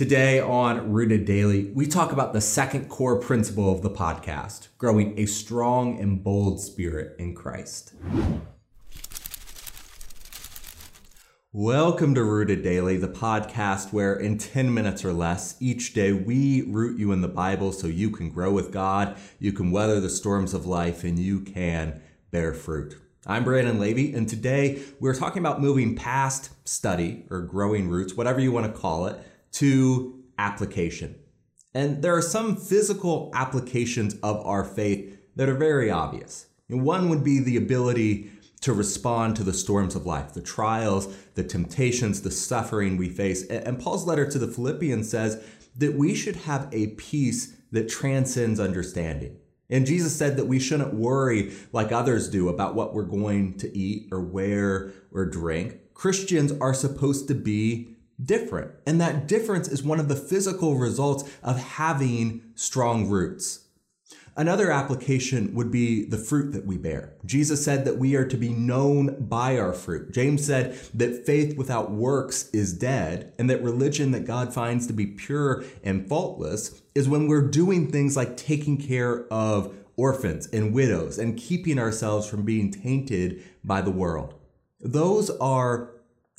Today on Rooted Daily, we talk about the second core principle of the podcast, growing a strong and bold spirit in Christ. Welcome to Rooted Daily, the podcast where in 10 minutes or less each day we root you in the Bible so you can grow with God, you can weather the storms of life, and you can bear fruit. I'm Brandon Levy, and today we're talking about moving past study or growing roots, whatever you want to call it, to application. And there are some physical applications of our faith that are very obvious. And one would be the ability to respond to the storms of life, the trials, the temptations, the suffering we face. And Paul's letter to the Philippians says that we should have a peace that transcends understanding. And Jesus said that we shouldn't worry like others do about what we're going to eat or wear or drink. Christians are supposed to be different. And that difference is one of the physical results of having strong roots. Another application would be the fruit that we bear. Jesus said that we are to be known by our fruit. James said that faith without works is dead, and that religion that God finds to be pure and faultless is when we're doing things like taking care of orphans and widows and keeping ourselves from being tainted by the world. Those are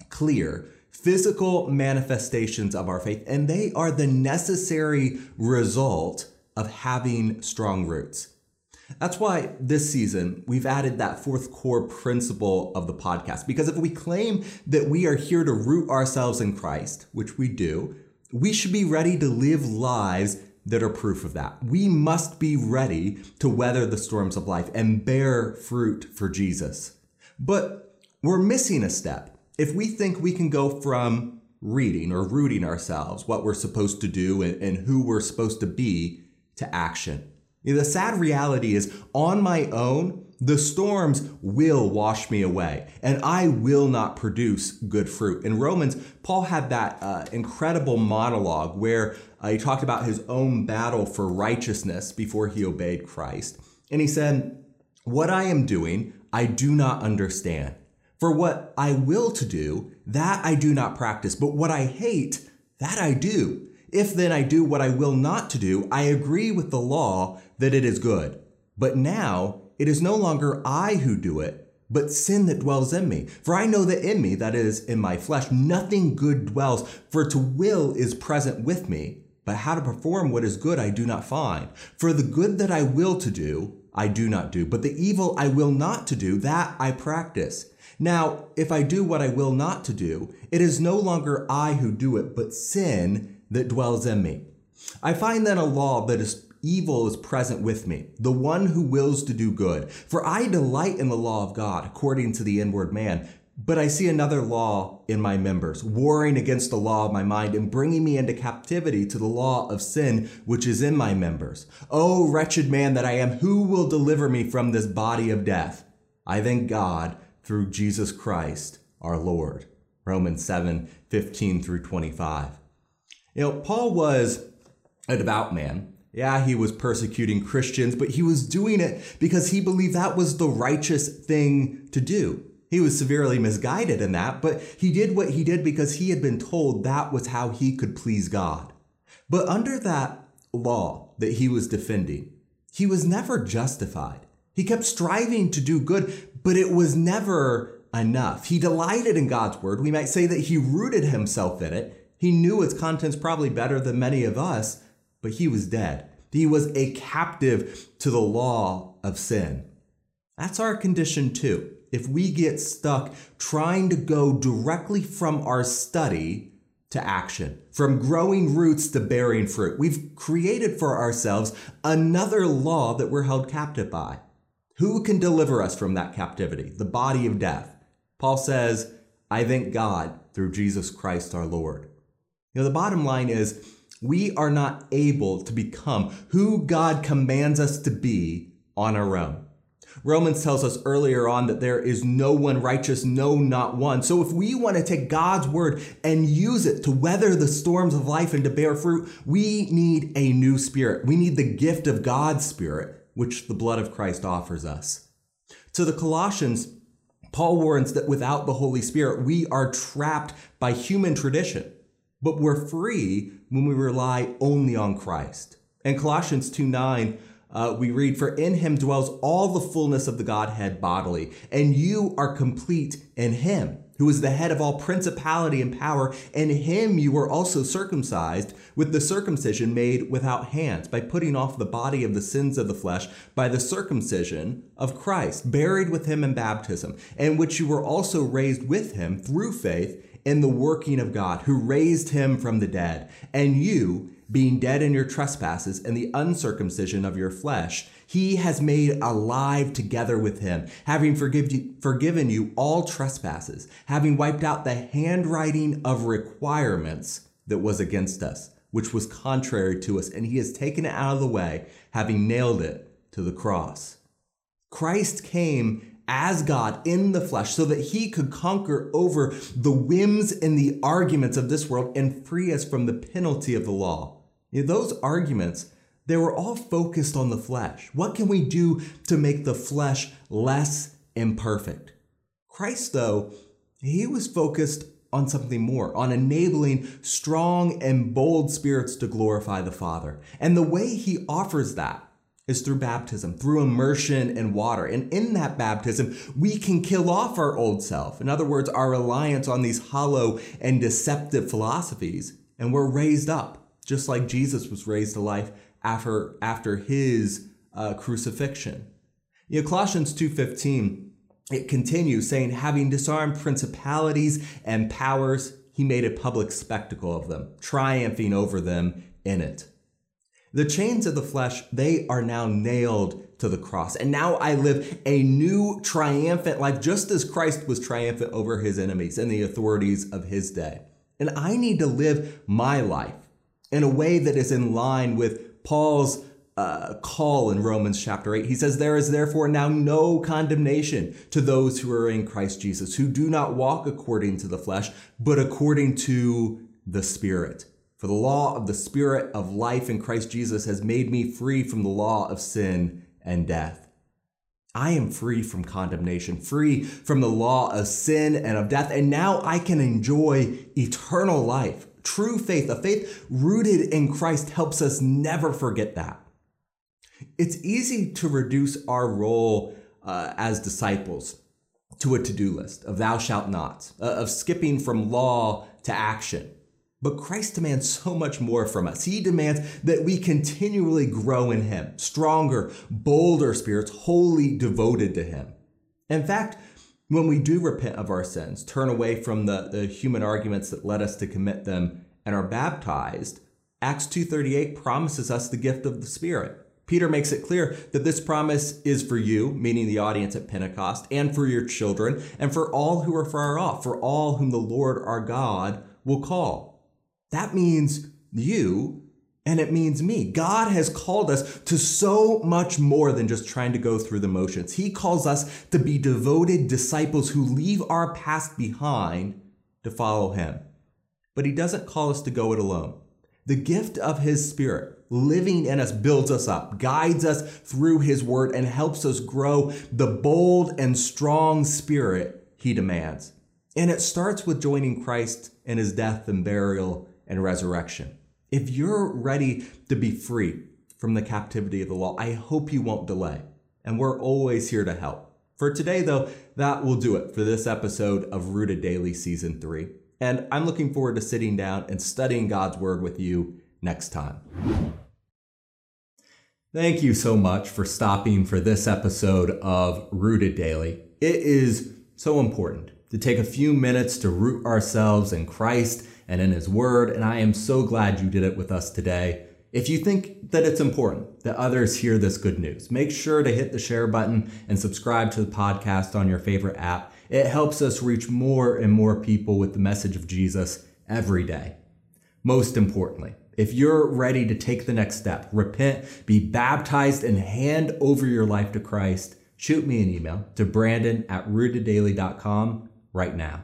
clear physical manifestations of our faith, and they are the necessary result of having strong roots. That's why this season we've added that fourth core principle of the podcast, because if we claim that we are here to root ourselves in Christ, which we do, we should be ready to live lives that are proof of that. We must be ready to weather the storms of life and bear fruit for Jesus. But we're missing a step if we think we can go from reading or rooting ourselves, what we're supposed to do and who we're supposed to be, to action. You know, the sad reality is on my own, the storms will wash me away and I will not produce good fruit. In Romans, Paul had that incredible monologue where he talked about his own battle for righteousness before he obeyed Christ. And he said, "What I am doing, I do not understand. For what I will to do, that I do not practice. But what I hate, that I do. If then I do what I will not to do, I agree with the law that it is good. But now it is no longer I who do it, but sin that dwells in me. For I know that in me, that is, in my flesh, nothing good dwells. For to will is present with me, but how to perform what is good I do not find. For the good that I will to do, I do not do. But the evil I will not to do, that I practice. Now, if I do what I will not to do, it is no longer I who do it, but sin that dwells in me. I find then a law that is evil is present with me, the one who wills to do good. For I delight in the law of God, according to the inward man. But I see another law in my members, warring against the law of my mind and bringing me into captivity to the law of sin, which is in my members. O wretched man that I am, who will deliver me from this body of death? I thank God through Jesus Christ, our Lord." Romans 7:15 through 25. You know, Paul was a devout man. Yeah, he was persecuting Christians, but he was doing it because he believed that was the righteous thing to do. He was severely misguided in that, but he did what he did because he had been told that was how he could please God. But under that law that he was defending, he was never justified. He kept striving to do good, but it was never enough. He delighted in God's word. We might say that he rooted himself in it. He knew its contents probably better than many of us, but he was dead. He was a captive to the law of sin. That's our condition too. If we get stuck trying to go directly from our study to action, from growing roots to bearing fruit, we've created for ourselves another law that we're held captive by. Who can deliver us from that captivity, the body of death? Paul says, "I thank God through Jesus Christ our Lord." You know, the bottom line is we are not able to become who God commands us to be on our own. Romans tells us earlier on that there is no one righteous, no, not one. So if we want to take God's word and use it to weather the storms of life and to bear fruit, we need a new spirit. We need the gift of God's spirit, which the blood of Christ offers us. To the Colossians, Paul warns that without the Holy Spirit, we are trapped by human tradition. but we're free when we rely only on Christ. In Colossians 2:9, we read, "For in him dwells all the fullness of the Godhead bodily, and you are complete in him, who is the head of all principality and power. In him you were also circumcised with the circumcision made without hands, by putting off the body of the sins of the flesh by the circumcision of Christ, buried with him in baptism, in which you were also raised with him through faith in the working of God, who raised him from the dead. And you, being dead in your trespasses and the uncircumcision of your flesh, he has made alive together with him, having forgiven you all trespasses, having wiped out the handwriting of requirements that was against us, which was contrary to us, and he has taken it out of the way, having nailed it to the cross." Christ came as God in the flesh so that he could conquer over the whims and the arguments of this world and free us from the penalty of the law. You know, those arguments, they were all focused on the flesh. What can we do to make the flesh less imperfect? Christ, though, he was focused on something more, on enabling strong and bold spirits to glorify the Father. And the way he offers that is through baptism, through immersion in water. And in that baptism, we can kill off our old self. In other words, our reliance on these hollow and deceptive philosophies. And we're raised up, just like Jesus was raised to life after his crucifixion. You know, Colossians 2:15, it continues saying, "Having disarmed principalities and powers, he made a public spectacle of them, triumphing over them in it." The chains of the flesh, they are now nailed to the cross. And now I live a new triumphant life, just as Christ was triumphant over his enemies and the authorities of his day. And I need to live my life in a way that is in line with Paul's call in Romans chapter 8. He says, "There is therefore now no condemnation to those who are in Christ Jesus, who do not walk according to the flesh, but according to the Spirit. For the law of the Spirit of life in Christ Jesus has made me free from the law of sin and death." I am free from condemnation, free from the law of sin and of death, and now I can enjoy eternal life. True faith, a faith rooted in Christ, helps us never forget that. It's easy to reduce our role as disciples to a to-do list of thou shalt nots, of skipping from law to action. But Christ demands so much more from us. He demands that we continually grow in him, stronger, bolder spirits, wholly devoted to him. In fact, when we do repent of our sins, turn away from the human arguments that led us to commit them, and are baptized, Acts 2:38 promises us the gift of the Spirit. Peter makes it clear that this promise is for you, meaning the audience at Pentecost, and for your children, and for all who are far off, for all whom the Lord our God will call. That means you, and it means me. God has called us to so much more than just trying to go through the motions. He calls us to be devoted disciples who leave our past behind to follow him. But he doesn't call us to go it alone. The gift of his Spirit living in us builds us up, guides us through his word, and helps us grow the bold and strong spirit he demands. And it starts with joining Christ in his death and burial and resurrection. If you're ready to be free from the captivity of the law, I hope you won't delay. And we're always here to help. For today, though, that will do it for this episode of Rooted Daily Season 3. And I'm looking forward to sitting down and studying God's Word with you next time. Thank you so much for stopping for this episode of Rooted Daily. It is so important to take a few minutes to root ourselves in Christ and in his word, and I am so glad you did it with us today. If you think that it's important that others hear this good news, make sure to hit the share button and subscribe to the podcast on your favorite app. It helps us reach more and more people with the message of Jesus every day. Most importantly, if you're ready to take the next step, repent, be baptized, and hand over your life to Christ, shoot me an email to brandon@rooteddaily.com right now.